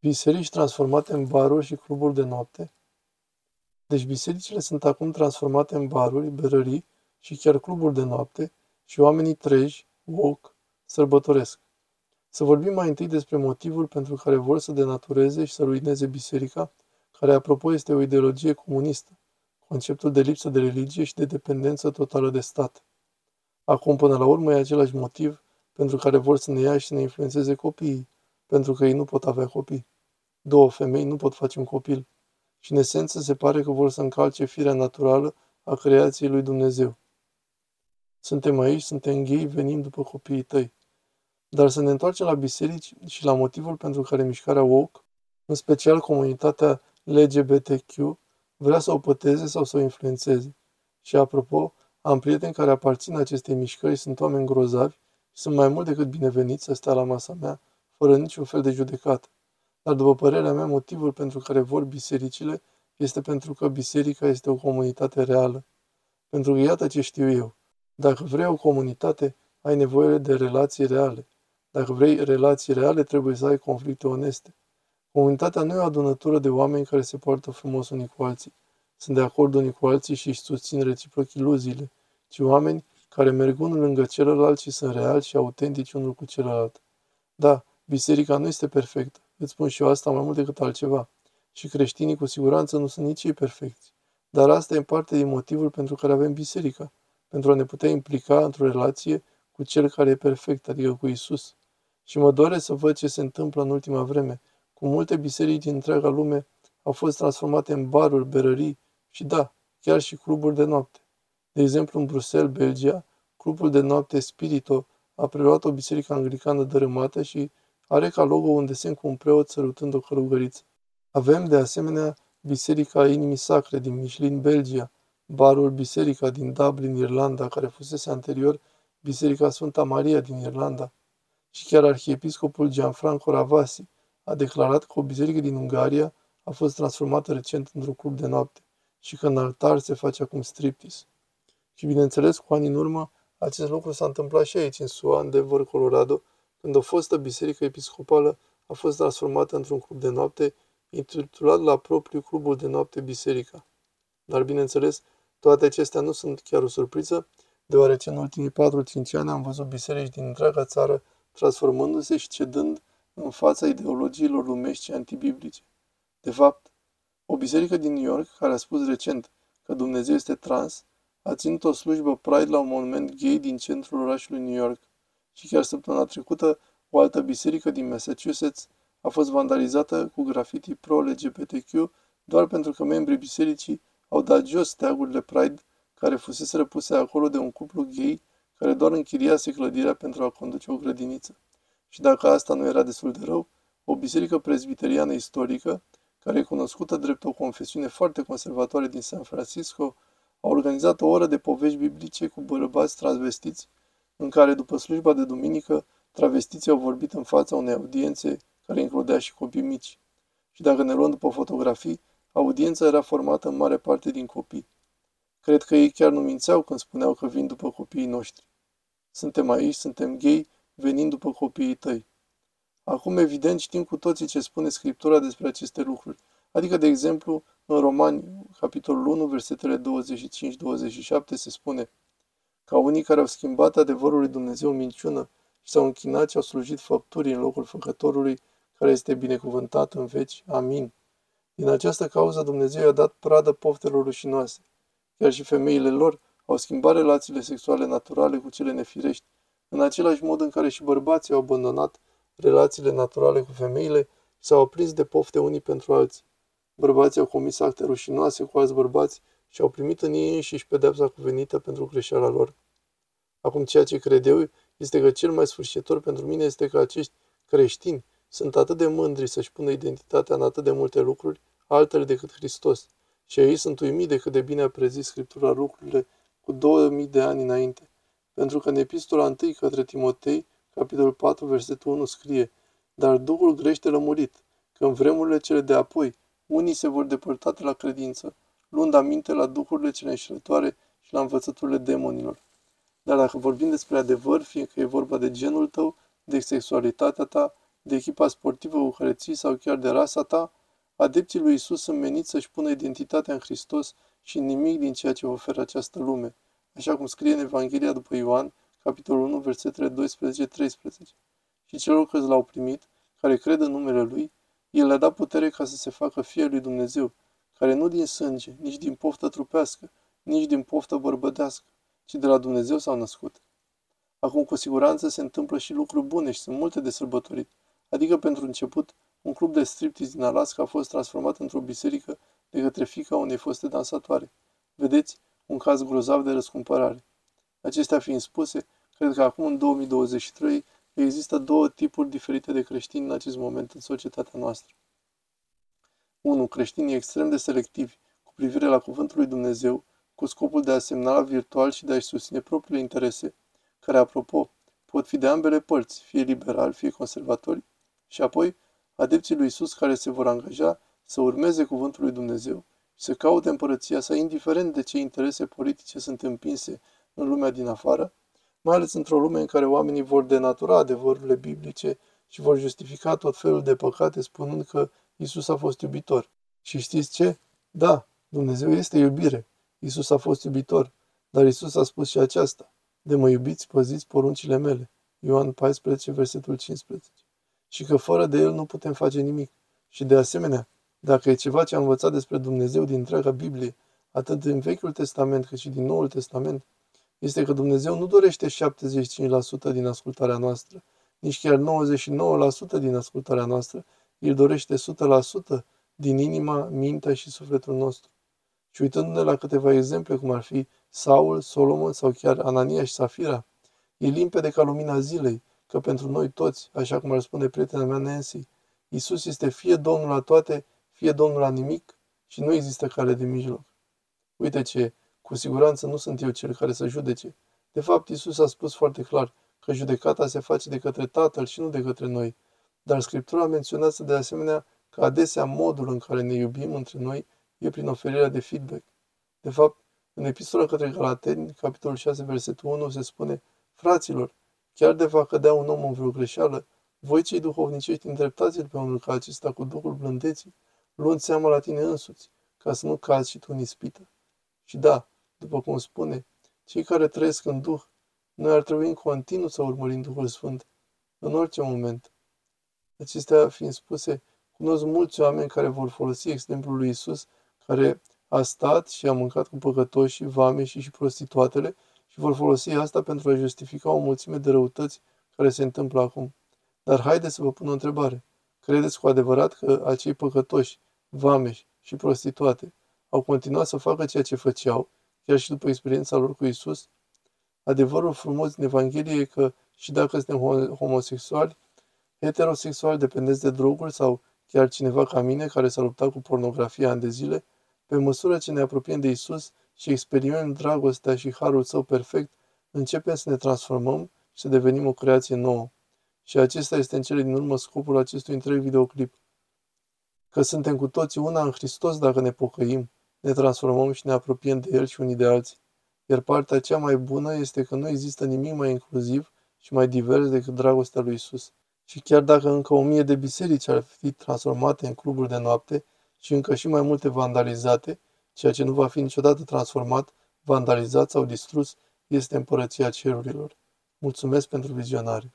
biserici transformate în baruri și cluburi de noapte. Deci bisericile sunt acum transformate în baruri, berării și chiar cluburi de noapte și oamenii treji, woke, sărbătoresc. Să vorbim mai întâi despre motivul pentru care vor să denatureze și să ruineze biserica, care, apropo, este o ideologie comunistă, conceptul de lipsă de religie și de dependență totală de stat. Acum, până la urmă, e același motiv pentru care vor să ne ia și să ne influențeze copiii, pentru că ei nu pot avea copii. Două femei nu pot face un copil. Și, în esență, se pare că vor să încalce firea naturală a creației lui Dumnezeu. Suntem aici, suntem gay, venim după copiii tăi. Dar să ne întoarcem la biserici și la motivul pentru care mișcarea woke, în special comunitatea LGBTQ, vrea să o păteze sau să o influențeze. Și, apropo, am prieteni care aparțin acestei mișcări, sunt oameni grozavi și sunt mai mult decât bineveniți să stea la masa mea, fără niciun fel de judecată. Dar, după părerea mea, motivul pentru care vor bisericile este pentru că biserica este o comunitate reală. Pentru că iată ce știu eu. Dacă vrei o comunitate, ai nevoie de relații reale. Dacă vrei relații reale, trebuie să ai conflicte oneste. Comunitatea nu e o adunătură de oameni care se poartă frumos unii cu alții, sunt de acord unii cu alții și își susțin reciproc iluziile, ci oameni care merg unul lângă celălalt și sunt reali și autentici unul cu celălalt. Da, biserica nu este perfectă, îți spun și eu asta mai mult decât altceva. Și creștinii cu siguranță nu sunt nici ei perfecți. Dar asta e parte din motivul pentru care avem biserica, pentru a ne putea implica într-o relație cu cel care e perfect, adică cu Isus. Și mă doare să văd ce se întâmplă în ultima vreme, cum multe biserici din întreaga lume au fost transformate în baruri, berării și, da, chiar și cluburi de noapte. De exemplu, în Bruxelles, Belgia, clubul de noapte Spirito a preluat o biserică anglicană dărâmată și are ca logo un desen cu un preot sărutând o călugăriță. Avem, de asemenea, Biserica Inimii Sacre din Michelin, Belgia, barul Biserica din Dublin, Irlanda, care fusese anterior Biserica Sfânta Maria din Irlanda. Și chiar arhiepiscopul Gianfranco Ravasi a declarat că o biserică din Ungaria a fost transformată recent într-un club de noapte și că în altar se face acum striptease. Și bineînțeles, cu ani în urmă, acest lucru s-a întâmplat și aici, în SUA, în Denver, Colorado, când o fostă biserică episcopală a fost transformată într-un club de noapte, intitulat la propriu clubul de noapte Biserica. Dar, bineînțeles, toate acestea nu sunt chiar o surpriză, deoarece în ultimii 4-5 ani am văzut biserici din întreaga țară transformându-se și cedând în fața ideologiilor lumești și antibiblice. De fapt, o biserică din New York, care a spus recent că Dumnezeu este trans, a ținut o slujbă Pride la un monument gay din centrul orașului New York. Și chiar săptămâna trecută, o altă biserică din Massachusetts a fost vandalizată cu grafiti pro-LGBTQ doar pentru că membrii bisericii au dat jos steagurile Pride care fuseseră puse acolo de un cuplu gay care doar închiriase clădirea pentru a conduce o grădiniță. Și dacă asta nu era destul de rău, o biserică presbiteriană istorică, care e cunoscută drept o confesiune foarte conservatoare din San Francisco, a organizat o oră de povești biblice cu bărbați transvestiți, în care, după slujba de duminică, travestiții au vorbit în fața unei audiențe care includea și copii mici. Și dacă ne luăm după fotografii, audiența era formată în mare parte din copii. Cred că ei chiar nu mințeau când spuneau că vin după copiii noștri. Suntem aici, suntem gay, venim după copiii tăi. Acum, evident, știm cu toții ce spune Scriptura despre aceste lucruri. Adică, de exemplu, în Romani, capitolul 1, versetele 25-27, se spune: ca unii care au schimbat adevărul lui Dumnezeu în minciună și s-au închinat și au slujit făpturii în locul Făcătorului, care este binecuvântat în veci. Amin. Din această cauză Dumnezeu i-a dat pradă poftelor rușinoase. Chiar și femeile lor au schimbat relațiile sexuale naturale cu cele nefirești, în același mod în care și bărbații au abandonat relațiile naturale cu femeile și s-au aprins de pofte unii pentru alții. Bărbații au comis acte rușinoase cu alți bărbați și au primit în ei înșiși pedeapsa cuvenită pentru greșeala lor. Acum, ceea ce cred eu este că cel mai sfârșitor pentru mine este că acești creștini sunt atât de mândri să-și pună identitatea în atât de multe lucruri altele decât Hristos. Și ei sunt uimiți de cât de bine a prezis Scriptura lucrurile cu 2000 de ani înainte. Pentru că în epistola 1 către Timotei, capitolul 4, versetul 1, scrie: dar Duhul grește lămurit, că în vremurile cele de apoi, unii se vor depărta de la credință, luând aminte la duhurile cele înșelătoare și la învățăturile demonilor. Dar dacă vorbim despre adevăr, fie că e vorba de genul tău, de sexualitatea ta, de echipa sportivă Uhărății sau chiar de rasa ta, adepții lui Isus sunt meniți să-și pună identitatea în Hristos și nimic din ceea ce oferă această lume, așa cum scrie în Evanghelia după Ioan, capitolul 1, versetele 12-13. Și celor că l-au primit, care cred în numele Lui, El le-a dat putere ca să se facă fie lui Dumnezeu, care nu din sânge, nici din poftă trupească, nici din poftă bărbădească, ci de la Dumnezeu s-au născut. Acum, cu siguranță, se întâmplă și lucruri bune și sunt multe de sărbătorit. Adică, pentru început, un club de striptease din Alaska a fost transformat într-o biserică de către fiica unei foste dansatoare. Vedeți, un caz grozav de răscumpărare. Acestea fiind spuse, cred că acum, în 2023, există două tipuri diferite de creștini în acest moment în societatea noastră. 1. Creștinii extrem de selectivi cu privire la Cuvântul lui Dumnezeu, cu scopul de a semnala virtual și de a-și susține propriile interese, care, apropo, pot fi de ambele părți, fie liberali, fie conservatori, și apoi adepții lui Isus care se vor angaja să urmeze Cuvântul lui Dumnezeu și să caute împărăția sa, indiferent de ce interese politice sunt împinse în lumea din afară, mai ales într-o lume în care oamenii vor denatura adevărurile biblice și vor justifica tot felul de păcate spunând că Isus a fost iubitor. Și știți ce? Da, Dumnezeu este iubire. Isus a fost iubitor, dar Isus a spus și aceasta: de mă iubiți, păziți poruncile mele. Ioan 14, versetul 15. Și că fără de El nu putem face nimic. Și de asemenea, dacă e ceva ce am învățat despre Dumnezeu din întreaga Biblie, atât din Vechiul Testament cât și din Noul Testament, este că Dumnezeu nu dorește 75% din ascultarea noastră, nici chiar 99% din ascultarea noastră, El dorește 100% din inima, mintea și sufletul nostru. Și uitându-ne la câteva exemple, cum ar fi Saul, Solomon sau chiar Anania și Safira, e limpede ca lumina zilei, că pentru noi toți, așa cum ar spune prietena mea Nancy, Iisus este fie Domnul la toate, fie Domnul la nimic și nu există cale de mijloc. Uite ce, cu siguranță nu sunt eu cel care să judece. De fapt, Iisus a spus foarte clar că judecata se face de către Tatăl și nu de către noi, dar Scriptura menționează de asemenea că adesea modul în care ne iubim între noi e prin oferirea de feedback. De fapt, în epistola către Galateni, capitolul 6, versetul 1, se spune: fraților, chiar de va cădea un om în vreo greșeală, voi cei duhovnicești îndreptați-l pe unul ca acesta cu duhul blândeții, luând seama la tine însuți, ca să nu cazi și tu în ispită. Și da, după cum spune, cei care trăiesc în Duh, noi ar trebui în continuu să urmărim Duhul Sfânt, în orice moment. Acestea fiind spuse, cunosc mulți oameni care vor folosi exemplul lui Isus, care a stat și a mâncat cu păcătoșii, vameșii și prostituatele și vor folosi asta pentru a justifica o mulțime de răutăți care se întâmplă acum. Dar haideți să vă pun o întrebare. Credeți cu adevărat că acei păcătoși, vameși și prostituate au continuat să facă ceea ce făceau, chiar și după experiența lor cu Isus? Adevărul frumos din Evanghelie e că și dacă suntem homosexuali, heterosexuali, dependenți de droguri sau chiar cineva ca mine care s-a luptat cu pornografia ani de zile, pe măsură ce ne apropiem de Isus și experimentăm dragostea și harul Său perfect, începem să ne transformăm și să devenim o creație nouă. Și acesta este în cele din urmă scopul acestui întreg videoclip. Că suntem cu toții una în Hristos dacă ne pocăim, ne transformăm și ne apropiem de El și unii de alții. Iar partea cea mai bună este că nu există nimic mai inclusiv și mai divers decât dragostea lui Isus. Și chiar dacă încă 1000 de biserici ar fi transformate în cluburi de noapte și încă și mai multe vandalizate, ceea ce nu va fi niciodată transformat, vandalizat sau distrus, este împărăția cerurilor. Mulțumesc pentru vizionare!